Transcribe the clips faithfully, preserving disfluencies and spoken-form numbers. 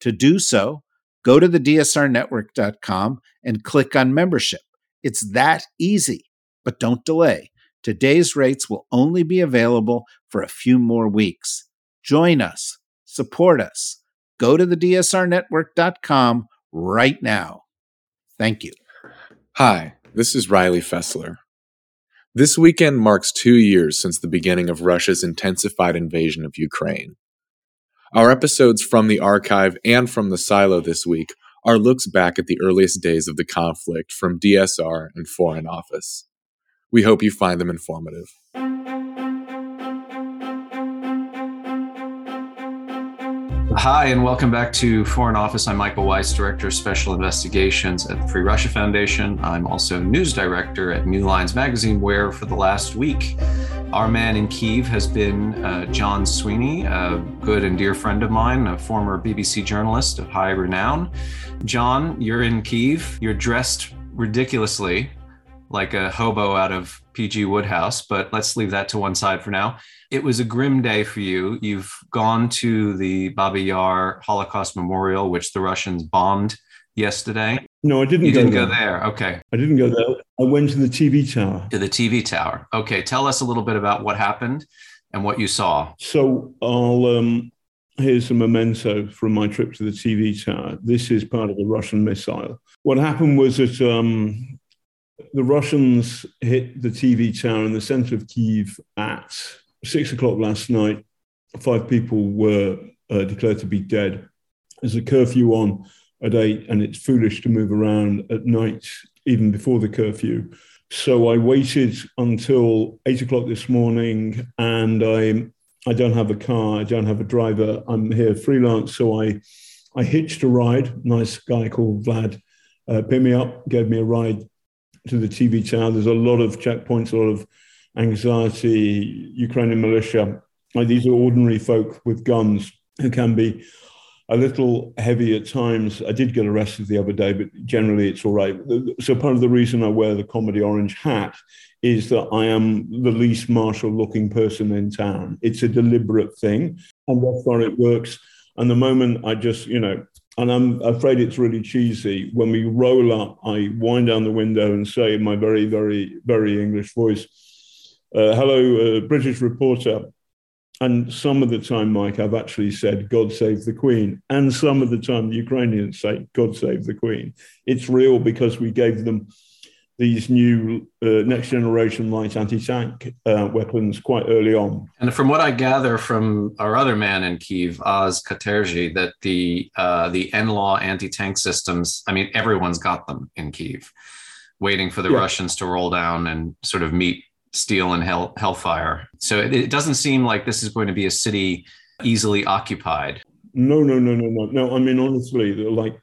To do so, go to the D S R network dot com and click on membership. It's that easy, but don't delay. Today's rates will only be available for a few more weeks. Join us. Support us. Go to the D S R network dot com right now. Thank you. Hi, this is Riley Fessler. This weekend marks two years since the beginning of Russia's intensified invasion of Ukraine. Our episodes from the archive and from the silo this week are looks back at the earliest days of the conflict from D S R and Foreign Office. We hope you find them informative. Hi, and welcome back to Foreign Office. I'm Michael Weiss, Director of Special Investigations at the Free Russia Foundation. I'm also News Director at New Lines Magazine, where for the last week, our man in Kyiv has been uh, John Sweeney, a good and dear friend of mine, a former B B C journalist of high renown. John, you're in Kyiv. You're dressed ridiculously like a hobo out of P G. Woodhouse, but let's leave that to one side for now. It was a grim day for you. You've gone to the Babi Yar Holocaust Memorial, which the Russians bombed yesterday. No, I didn't you go didn't there. go there. Okay. I didn't go there. I went to the T V tower. To the T V tower. Okay. Tell us a little bit about what happened and what you saw. So I'll, um, here's a memento from my trip to the T V tower. This is part of the Russian missile. What happened was that um, the Russians hit the T V tower in the center of Kyiv at six o'clock last night. Five people were uh, declared to be dead. There's a curfew on at eight, and it's foolish to move around at night, even before the curfew. So I waited until eight o'clock this morning, and I I don't have a car, I don't have a driver. I'm here freelance, so I I hitched a ride. Nice guy called Vlad uh, picked me up, gave me a ride to the T V tower. There's a lot of checkpoints, a lot of anxiety, Ukrainian militia. Like, these are ordinary folk with guns who can be a little heavy at times. I did get arrested the other day, but generally it's all right. So part of the reason I wear the comedy orange hat is that I am the least martial looking person in town. It's a deliberate thing, and that's why it works. And the moment I just, you know, and I'm afraid it's really cheesy. When we roll up, I wind down the window and say in my very, very, very English voice, uh, hello, uh, British reporter. And some of the time, Mike, I've actually said, God save the Queen. And some of the time, the Ukrainians say, God save the Queen. It's real because we gave them these new uh, next generation light anti-tank uh, weapons quite early on. And from what I gather from our other man in Kyiv, Oz Katerji, that the uh, the N L A W anti-tank systems, I mean, everyone's got them in Kyiv, waiting for the yeah. Russians to roll down and sort of meet steel and hell, hellfire. So it, it doesn't seem like this is going to be a city easily occupied. No, no, no, no, no. No, I mean, honestly, like,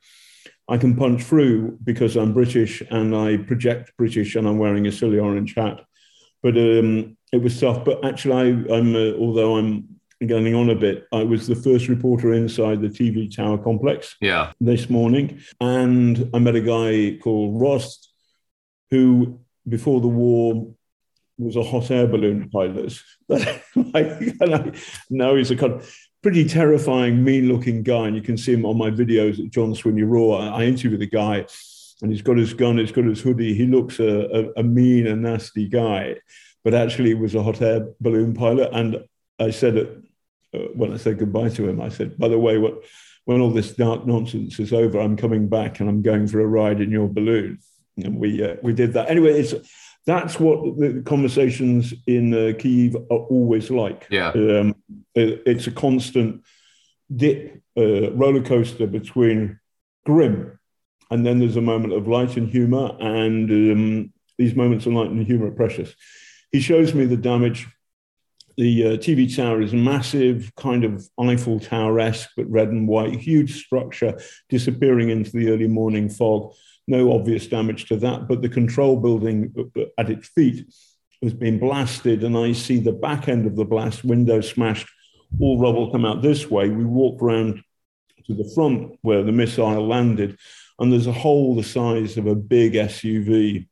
I can punch through because I'm British and I project British and I'm wearing a silly orange hat. But um, it was tough. But actually, I, I'm uh, although I'm getting on a bit, I was the first reporter inside the T V tower complex yeah. this morning. And I met a guy called Ross, who before the war was a hot air balloon pilot. Like, now he's a kind of pretty terrifying, mean-looking guy, and you can see him on my videos at John Swinney Raw. I interviewed the guy, and he's got his gun, he's got his hoodie. He looks a, a, a mean and nasty guy, but actually was a hot air balloon pilot. And I said, it, uh, when I said goodbye to him, I said, by the way, what, when all this dark nonsense is over, I'm coming back and I'm going for a ride in your balloon. And we uh, we did that. Anyway, it's that's what the conversations in uh, Kyiv are always like. Yeah, um, it, it's a constant dip, uh, roller coaster between grim, and then there's a moment of light and humor, and um, these moments of light and humor are precious. He shows me the damage. The uh, T V tower is massive, kind of Eiffel Tower-esque, but red and white, huge structure disappearing into the early morning fog. No obvious damage to that, but the control building at its feet has been blasted, and I see the back end of the blast, window smashed, all rubble come out this way. We walk round to the front where the missile landed, and there's a hole the size of a big S U V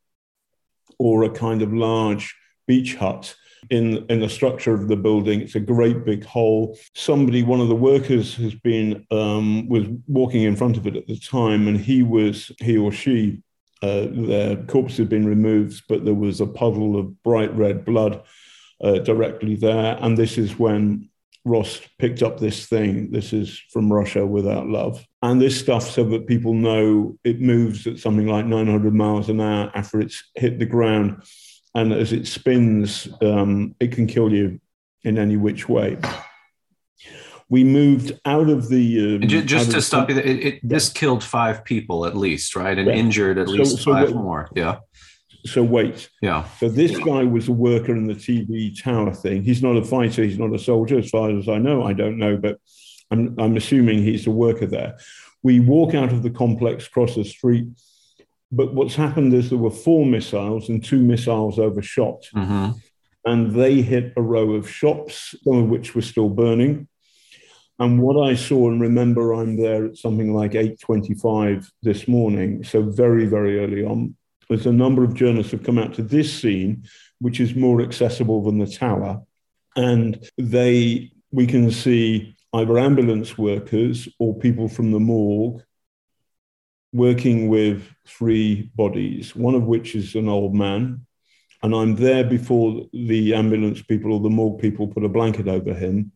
or a kind of large beach hut in, in the structure of the building. It's a great big hole. Somebody, one of the workers has been, um, was walking in front of it at the time, and he was, he or she, uh, their corpse had been removed, but there was a puddle of bright red blood uh, directly there. And this is when Ross picked up this thing. This is From Russia Without Love. And this stuff, so that people know, it moves at something like nine hundred miles an hour after it's hit the ground. And as it spins, um, it can kill you in any which way. We moved out of the... Um, just just to the, stop you, it, it, this yeah. killed five people at least, right? And yeah. injured at so, least so five wait, more, yeah. So wait. Yeah. So this guy was a worker in the T V tower thing. He's not a fighter. He's not a soldier, as far as I know. I don't know, but I'm, I'm assuming he's a worker there. We walk out of the complex, cross the street. But what's happened is there were four missiles, and two missiles overshot. Mm-hmm. And they hit a row of shops, some of which were still burning. And what I saw, and remember, I'm there at something like eight twenty-five this morning, so very, very early on, there's a number of journalists have come out to this scene, which is more accessible than the tower. And they, we can see either ambulance workers or people from the morgue working with three bodies, one of which is an old man. And I'm there before the ambulance people or the morgue people put a blanket over him.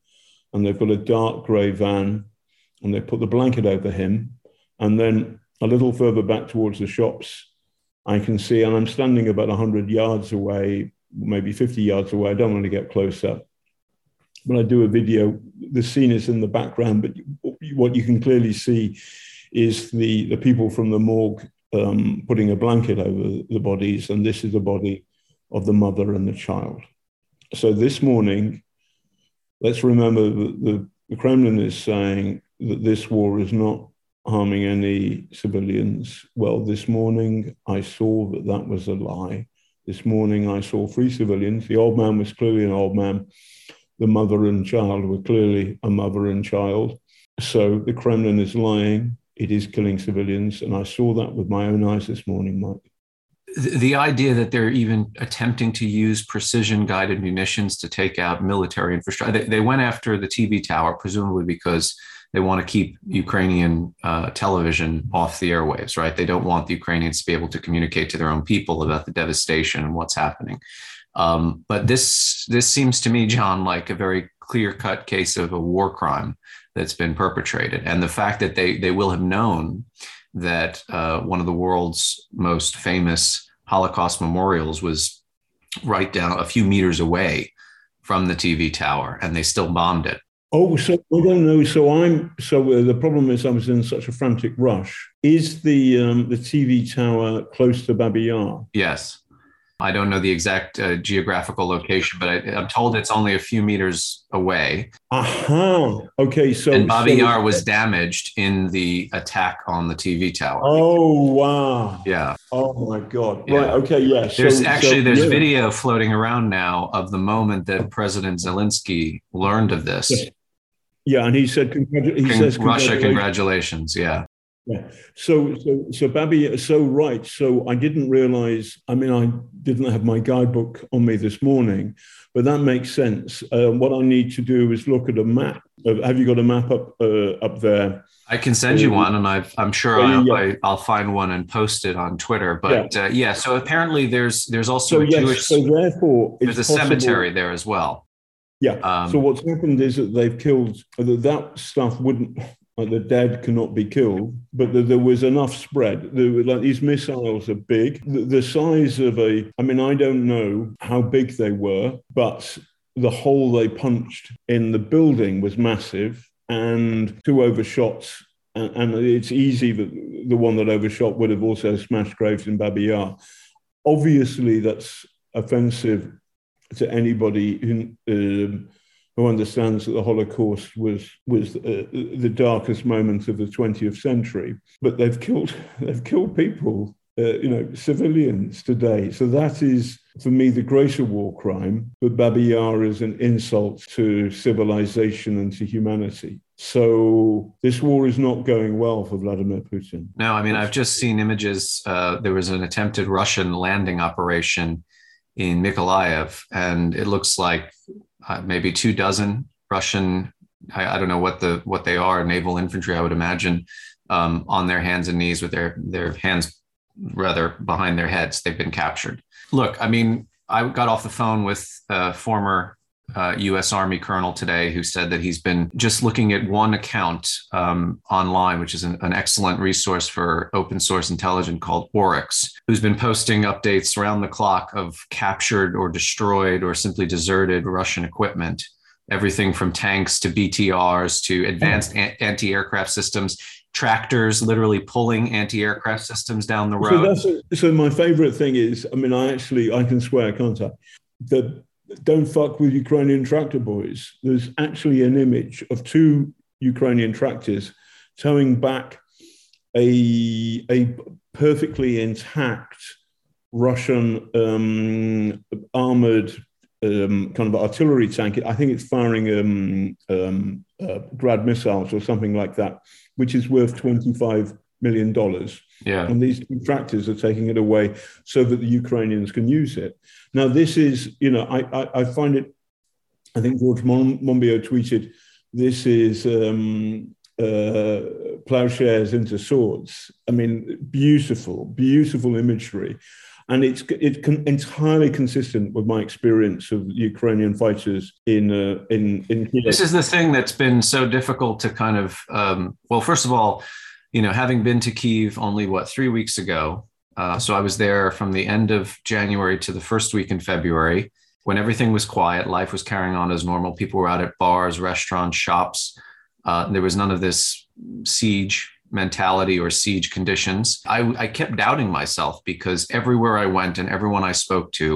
And they've got a dark grey van, and they put the blanket over him. And then a little further back towards the shops, I can see, and I'm standing about one hundred yards away, maybe fifty yards away. I don't want to get closer. When I do a video, the scene is in the background, but what you can clearly see is the, the people from the morgue um, putting a blanket over the bodies, and this is the body of the mother and the child. So this morning, let's remember that the, the Kremlin is saying that this war is not harming any civilians. Well, this morning I saw that that was a lie. This morning I saw three civilians. The old man was clearly an old man. The mother and child were clearly a mother and child. So the Kremlin is lying. It is killing civilians, and I saw that with my own eyes this morning, Mike. The idea that they're even attempting to use precision-guided munitions to take out military infrastructure. They went after the T V tower, presumably because they want to keep Ukrainian uh, television off the airwaves, right? They don't want the Ukrainians to be able to communicate to their own people about the devastation and what's happening. Um, but this this seems to me, John, like a very clear-cut case of a war crime that's been perpetrated. And the fact that they they will have known that uh, one of the world's most famous Holocaust memorials was right down a few meters away from the T V tower, and they still bombed it. Oh, so I don't know. So I'm so the problem is I was in such a frantic rush. Is the um, the T V tower close to Babi Yar? Yes. I don't know the exact uh, geographical location, but I, I'm told it's only a few meters away. Aha. Okay. So and Babi Yar so, was damaged in the attack on the T V tower. Oh wow. Yeah. Oh my God. Yeah. Right. Okay. Yeah. There's so, actually so, there's yeah. video floating around now of the moment that President Zelensky learned of this. Yeah, yeah, and he said, he Con- says, "Russia, congratulations." congratulations. Yeah. Yeah. So, so, so Babi, so right. So I didn't realize, I mean, I didn't have my guidebook on me this morning, but that makes sense. Uh, what I need to do is look at a map. Uh, have you got a map up uh, up there? I can send um, you one, and I've, I'm sure uh, I'll, yeah. I'll find one and post it on Twitter. But yeah, uh, yeah so apparently there's there's also so, a yes, Jewish, so therefore there's a possible cemetery there as well. Yeah. Um, so what's happened is that they've killed, that that stuff wouldn't, like the dead cannot be killed, but the, there was enough spread. Were, like, these missiles are big. The, the size of a, I mean, I don't know how big they were, but the hole they punched in the building was massive, and two overshots. And, and it's easy that the one that overshot would have also smashed graves in Babi Yar. Obviously, that's offensive to anybody who... Um, who understands that the Holocaust was was uh, the darkest moment of the twentieth century, but they've killed they've killed people, uh, you know, civilians today. So that is, for me, the greater war crime. But Babi Yar is an insult to civilization and to humanity. So this war is not going well for Vladimir Putin. No, I mean, I've just seen images. Uh, there was an attempted Russian landing operation in Mykolaiv, and it looks like Uh, maybe two dozen Russian, I, I don't know what the what they are, naval infantry, I would imagine, um, on their hands and knees with their, their hands rather behind their heads. They've been captured. Look, I mean, I got off the phone with a former uh, U S Army colonel today who said that he's been just looking at one account um, online, which is an, an excellent resource for open source intelligence called Oryx, who's been posting updates around the clock of captured or destroyed or simply deserted Russian equipment, everything from tanks to B T Rs to advanced an- anti-aircraft systems, tractors literally pulling anti-aircraft systems down the road. So, that's a, so my favorite thing is, I mean, I actually, I can swear, can't I? The don't fuck with Ukrainian tractor boys. There's actually an image of two Ukrainian tractors towing back a, a perfectly intact Russian um, armored um, kind of artillery tank. I think it's firing um, um, uh, Grad missiles or something like that, which is worth twenty-five million dollars. Yeah. And these two tractors are taking it away so that the Ukrainians can use it. Now, this is, you know, I, I, I find it, I think George Mon- Monbiot tweeted, this is um, uh, plowshares into swords. I mean, beautiful, beautiful imagery. And it's it can, entirely consistent with my experience of Ukrainian fighters in uh, in in Kyiv. This is the thing that's been so difficult to kind of, um, well, first of all, you know, having been to Kyiv only, what, three weeks ago, Uh, so I was there from the end of January to the first week in February, when everything was quiet, life was carrying on as normal. People were out at bars, restaurants, shops. Uh, there was none of this siege mentality or siege conditions. I, I kept doubting myself because everywhere I went and everyone I spoke to,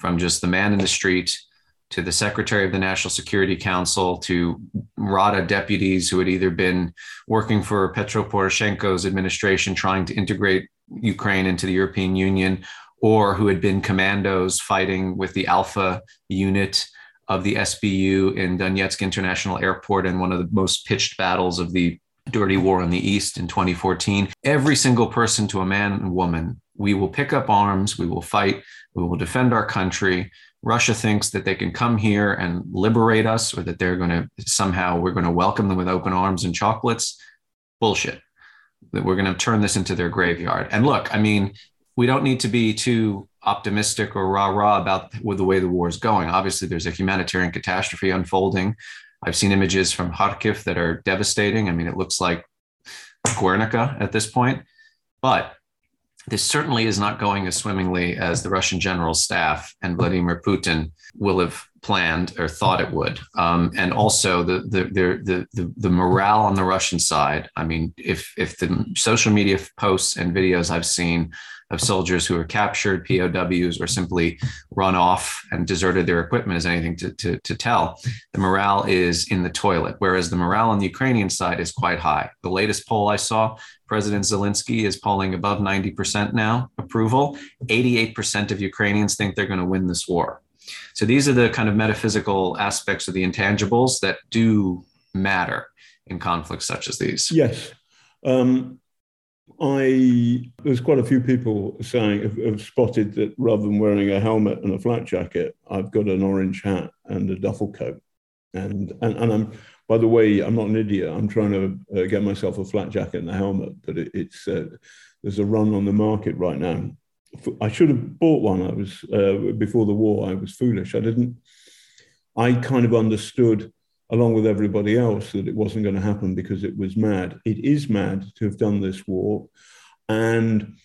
from just the man in the street to the Secretary of the National Security Council, to RADA deputies who had either been working for Petro Poroshenko's administration trying to integrate Ukraine into the European Union, or who had been commandos fighting with the Alpha unit of the S B U in Donetsk International Airport in one of the most pitched battles of the dirty war in the East in twenty fourteen. Every single person, to a man and woman, we will pick up arms, we will fight, we will defend our country. Russia thinks that they can come here and liberate us, or that they're going to somehow, we're going to welcome them with open arms and chocolates. Bullshit. That we're going to turn this into their graveyard. And look, I mean, we don't need to be too optimistic or rah-rah about the way the war is going. Obviously, there's a humanitarian catastrophe unfolding. I've seen images from Kharkiv that are devastating. I mean, it looks like Guernica at this point. But this certainly is not going as swimmingly as the Russian general staff and Vladimir Putin will have planned or thought it would. Um, and also the, the the the the morale on the Russian side. I mean, if if the social media posts and videos I've seen of soldiers who are captured, P O Ws, or simply run off and deserted their equipment is anything to, to, to tell, the morale is in the toilet, whereas the morale on the Ukrainian side is quite high. The latest poll I saw, President Zelensky is polling above ninety percent now approval. eighty-eight percent of Ukrainians think they're going to win this war. So these are the kind of metaphysical aspects of the intangibles that do matter in conflicts such as these. Yes. Um, I there's quite a few people saying have, have spotted that rather than wearing a helmet and a flak jacket, I've got an orange hat and a duffel coat. And and, and I'm by the way, I'm not an idiot. I'm trying to uh, get myself a flak jacket and a helmet, but it, it's uh, there's a run on the market right now. I should have bought one. I was uh, before the war. I was foolish. I didn't. I kind of understood, along with everybody else, that it wasn't going to happen because it was mad. It is mad to have done this war, and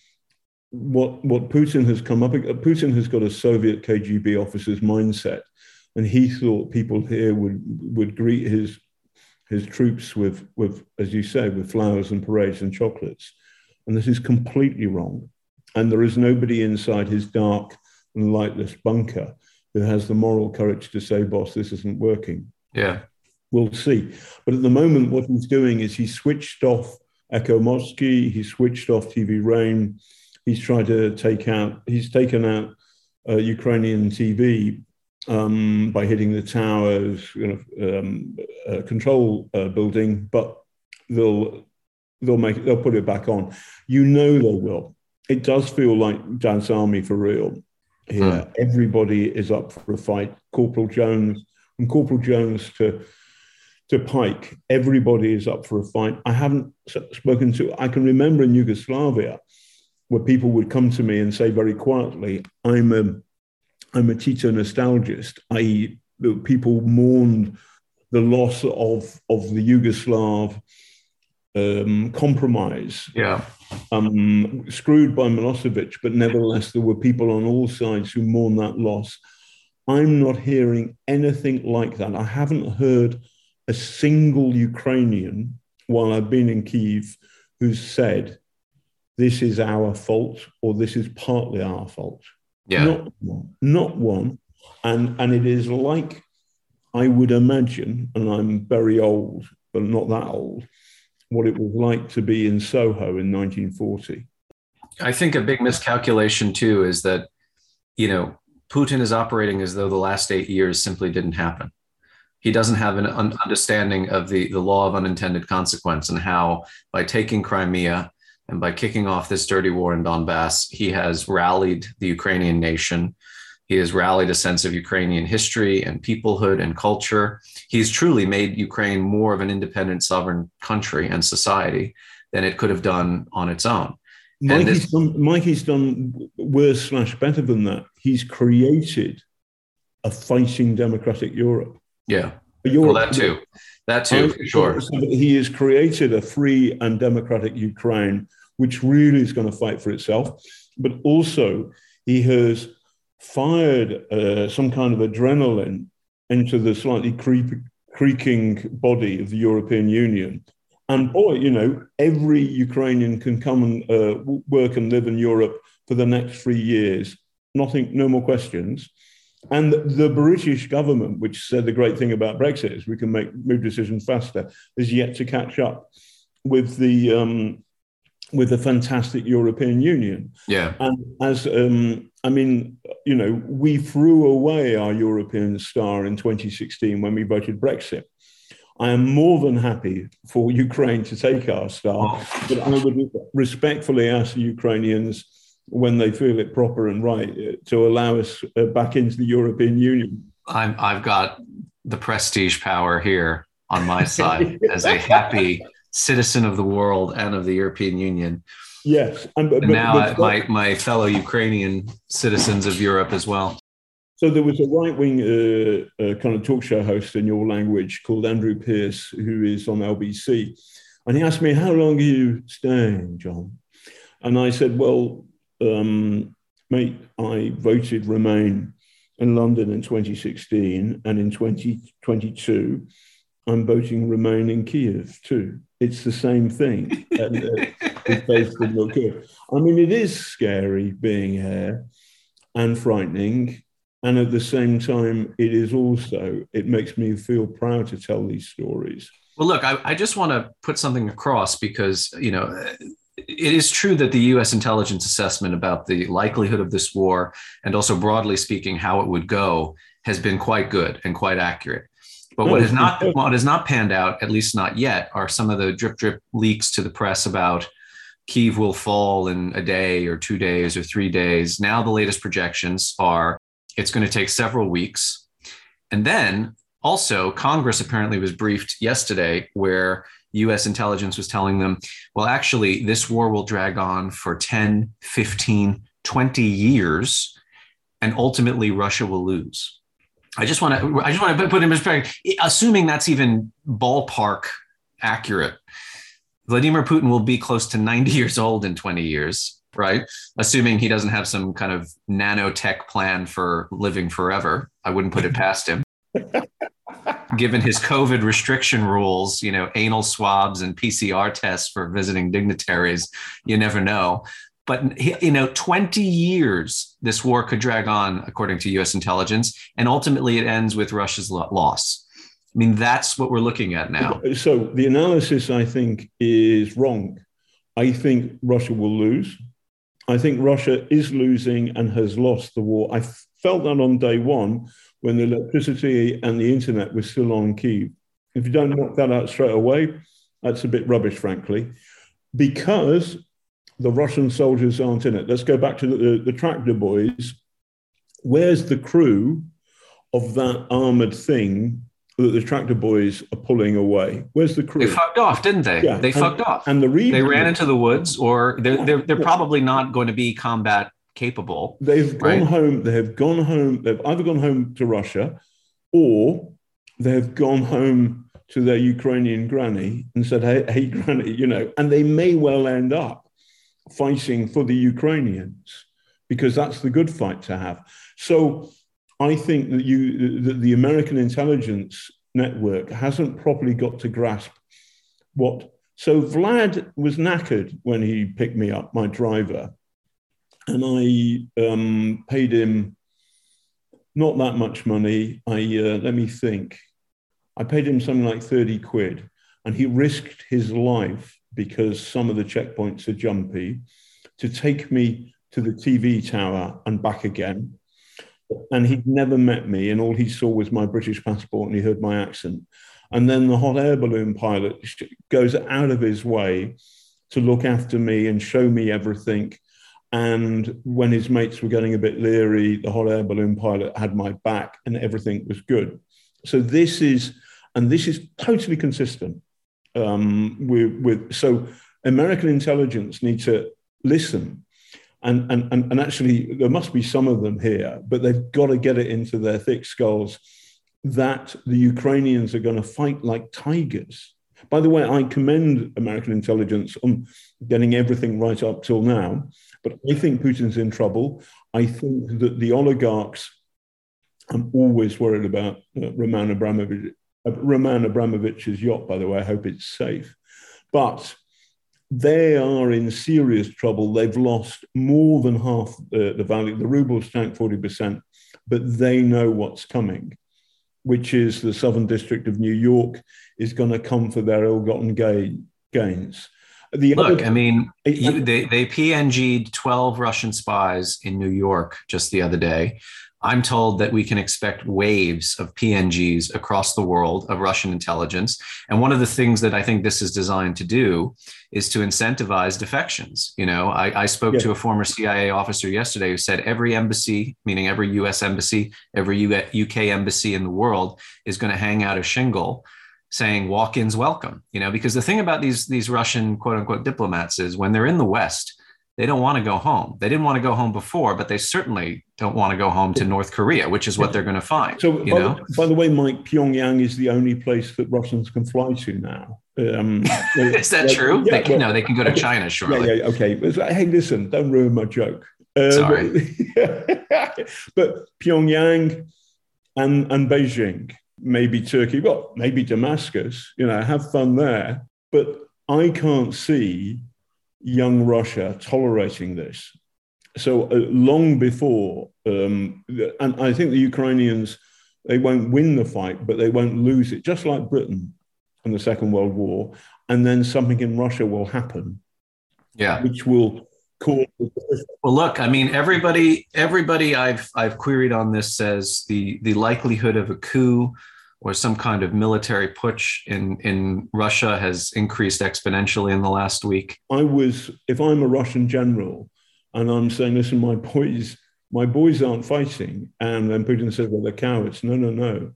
what what Putin has come up. Putin has got a Soviet K G B officer's mindset, and he thought people here would would greet his his troops with with as you say with flowers and parades and chocolates, and this is completely wrong. And there is nobody inside his dark and lightless bunker who has the moral courage to say, boss, this isn't working. Yeah. We'll see. But at the moment, what he's doing is he switched off Echo Moskvy, he switched off T V Rain, he's tried to take out, he's taken out uh, Ukrainian T V um, by hitting the towers, you know, um, uh, control uh, building, but they'll, they'll, make, they'll put it back on. You know they will. It does feel like Dad's Army for real here. Yeah. Mm. Everybody is up for a fight. Corporal Jones, from Corporal Jones to to Pike, everybody is up for a fight. I haven't spoken to, I can remember in Yugoslavia where people would come to me and say very quietly, I'm a, I'm a Tito nostalgist, that is people mourned the loss of, of the Yugoslav um, compromise. Yeah. Um, screwed by Milosevic, but nevertheless, there were people on all sides who mourn that loss. I'm not hearing anything like that. I haven't heard a single Ukrainian while I've been in Kyiv who's said, this is our fault or this is partly our fault. Yeah. Not one. Not one. And, and it is like, I would imagine, and I'm very old, but not that old, what it was like to be in Soho in nineteen forty. I think a big miscalculation, too, is that, you know, Putin is operating as though the last eight years simply didn't happen. He doesn't have an un- understanding of the, the law of unintended consequence and how by taking Crimea and by kicking off this dirty war in Donbass, he has rallied the Ukrainian nation. He has rallied a sense of Ukrainian history and peoplehood and culture. He's truly made Ukraine more of an independent, sovereign country and society than it could have done on its own. Mikey's, this- done, Mikey's done worse slash better than that. He's created a fighting democratic Europe. Yeah, Europe, well, that too. That too, for sure. He has created a free and democratic Ukraine, which really is going to fight for itself. But also, he has fired uh, some kind of adrenaline into the slightly creep, creaking body of the European Union. And boy, you know, every Ukrainian can come and uh, work and live in Europe for the next three years. Nothing, no more questions. And the, the British government, which said the great thing about Brexit is we can make move decisions faster, is yet to catch up with the um, with the fantastic European Union. Yeah. And as um, I mean, you know, we threw away our European star in twenty sixteen when we voted Brexit. I am more than happy for Ukraine to take our star, but I would respectfully ask the Ukrainians, when they feel it proper and right, to allow us back into the European Union. I'm, I've got the prestige power here on my side as a happy citizen of the world and of the European Union. Yes. And, but, and now but, but, I, my, my fellow Ukrainian citizens of Europe as well. So there was a right-wing uh, uh, kind of talk show host in your language called Andrew Pierce, who is on L B C. And he asked me, how long are you staying, John? And I said, well, um, mate, I voted Remain in London in twenty sixteen. And in twenty twenty-two, I'm voting Remain in Kyiv too. It's the same thing. And, uh, his face did look good. I mean, it is scary being here and frightening. And at the same time, it is also, it makes me feel proud to tell these stories. Well, look, I, I just want to put something across because, you know, it is true that the U S intelligence assessment about the likelihood of this war and also broadly speaking, how it would go has been quite good and quite accurate. But what has not, what has not panned out, at least not yet, are some of the drip drip leaks to the press about Kyiv will fall in a day or two days or three days. Now the latest projections are it's going to take several weeks. And then also Congress apparently was briefed yesterday where U S intelligence was telling them, well, actually, this war will drag on for ten, fifteen, twenty years, and ultimately Russia will lose. I just want to I just want to put in perspective, assuming that's even ballpark accurate, Vladimir Putin will be close to ninety years old in twenty years, right? Assuming he doesn't have some kind of nanotech plan for living forever. I wouldn't put it past him. Given his COVID restriction rules, you know, anal swabs and P C R tests for visiting dignitaries, you never know. But, you know, twenty years this war could drag on, according to U S intelligence, and ultimately it ends with Russia's loss. I mean, that's what we're looking at now. So the analysis, I think, is wrong. I think Russia will lose. I think Russia is losing and has lost the war. I felt that on day one when the electricity and the internet was still on in Kyiv. If you don't knock that out straight away, that's a bit rubbish, frankly, because the Russian soldiers aren't in it. Let's go back to the, the tractor boys. Where's the crew of that armored thing that the tractor boys are pulling away? Where's the crew? They fucked off, didn't they? Yeah. They and, fucked off. And the reason they ran into the woods, or they're they're, they're yeah. probably not going to be combat capable. They've right? gone home. They have gone home. They've either gone home to Russia, or they have gone home to their Ukrainian granny and said, "Hey, hey, granny," you know. And they may well end up fighting for the Ukrainians, because that's the good fight to have. So I think that you, that the American intelligence network hasn't properly got to grasp what. So Vlad was knackered when he picked me up, my driver, and I um, paid him not that much money. I uh, let me think. I paid him something like thirty quid, and he risked his life, because some of the checkpoints are jumpy, to take me to the T V tower and back again. And he'd never met me, and all he saw was my British passport, and he heard my accent. And then the hot air balloon pilot goes out of his way to look after me and show me everything. And when his mates were getting a bit leery, the hot air balloon pilot had my back, and everything was good. So this is, and this is totally consistent. Um, with, with so American intelligence need to listen, and, and, and, and actually there must be some of them here, but they've got to get it into their thick skulls that the Ukrainians are going to fight like tigers. By the way, I commend American intelligence on getting everything right up till now, but I think Putin's in trouble. I think that the oligarchs, I'm always worried about uh, Roman Abramovich, Roman Abramovich's yacht, by the way. I hope it's safe. But they are in serious trouble. They've lost more than half the, the value. The ruble's tanked forty percent, but they know what's coming, which is the Southern District of New York is going to come for their ill-gotten gain, gains. The Look, other, I mean, you, they, they P N G'd twelve Russian spies in New York just the other day. I'm told that we can expect waves of P N Gs across the world of Russian intelligence. And one of the things that I think this is designed to do is to incentivize defections. You know, I, I spoke yeah. to a former C I A officer yesterday who said every embassy, meaning every U S embassy, every U K embassy in the world is going to hang out a shingle saying walk-ins welcome. You know, because the thing about these, these Russian quote unquote diplomats is when they're in the West, they don't want to go home. They didn't want to go home before, but they certainly don't want to go home to North Korea, which is what they're going to find. So, you by, know? The, by the way, Mike, Pyongyang is the only place that Russians can fly to now. Um, is that yeah, true? Yeah, they can, well, no, they can go to okay, China, surely. Yeah, yeah, okay. It's like, hey, listen, don't ruin my joke. Uh, Sorry. But, but Pyongyang and, and Beijing, maybe Turkey, well, maybe Damascus, you know, have fun there. But I can't see young Russia tolerating this. So uh, long before, um, and I think the Ukrainians, they won't win the fight, but they won't lose it, just like Britain in the Second World War. And then something in Russia will happen. Yeah. Which will cause. Well, look, I mean, everybody, everybody I've I've queried on this says the the likelihood of a coup or some kind of military putsch in, in Russia has increased exponentially in the last week? I was, if I'm a Russian general and I'm saying, listen, my boys, my boys aren't fighting, and then Putin says, well, they're cowards. No, no, no.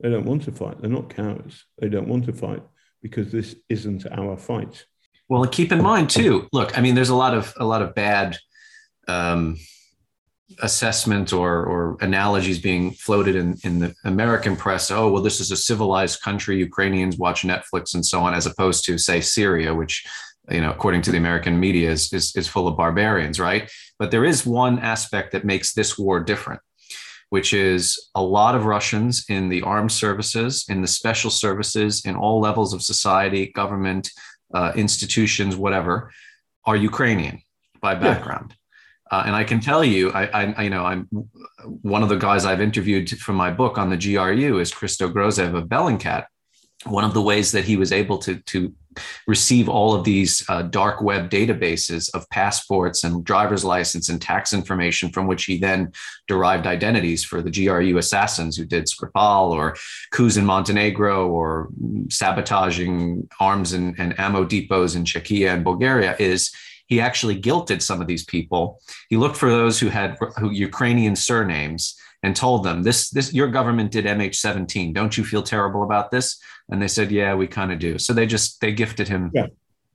They don't want to fight. They're not cowards. They don't want to fight because this isn't our fight. Well, keep in mind, too, look, I mean, there's a lot of a lot of bad um, assessment or, or analogies being floated in, in the American press. Oh, well, this is a civilized country. Ukrainians watch Netflix and so on, as opposed to, say, Syria, which, you know, according to the American media, is, is, is full of barbarians. Right. But there is one aspect that makes this war different, which is a lot of Russians in the armed services, in the special services, in all levels of society, government, uh, institutions, whatever, are Ukrainian by background. Yeah. Uh, and I can tell you, I, I, I you know, I'm one of the guys I've interviewed from my book on the G R U is Christo Grozev of Bellingcat. One of the ways that he was able to, to receive all of these uh, dark web databases of passports and driver's license and tax information, from which he then derived identities for the G R U assassins who did Skripal or coups in Montenegro or sabotaging arms and, and ammo depots in Czechia and Bulgaria, is he actually guilted some of these people. He looked for those who had who Ukrainian surnames and told them, this, this, your government did M H seventeen. Don't you feel terrible about this? And they said, yeah, we kind of do. So they just, they gifted him yeah.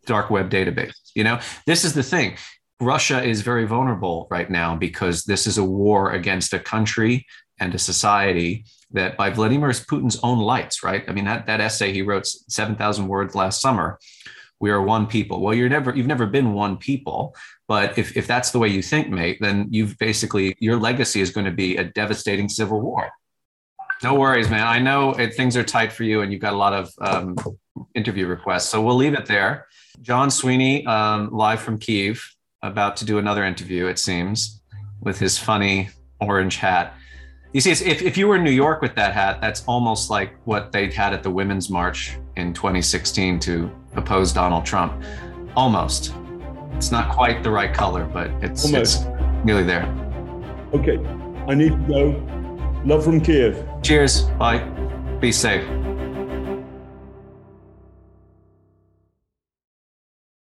dark web database. You know, this is the thing. Russia is very vulnerable right now because this is a war against a country and a society that, by Vladimir Putin's own lights, right? I mean, that, that essay he wrote, seven thousand words last summer, we are one people. Well, you're never, you've never been one people, but if, if that's the way you think, mate, then you've basically, your legacy is going to be a devastating civil war. No worries, man. I know it, things are tight for you and you've got a lot of um, interview requests, so we'll leave it there. John Sweeney, um, live from Kyiv, about to do another interview, it seems, with his funny orange hat. You see, it's, if, if you were in New York with that hat, that's almost like what they had at the Women's March in twenty sixteen to oppose Donald Trump. Almost. It's not quite the right color, but it's, it's nearly there. Okay, I need to go. Love from Kyiv. Cheers. Bye. Be safe.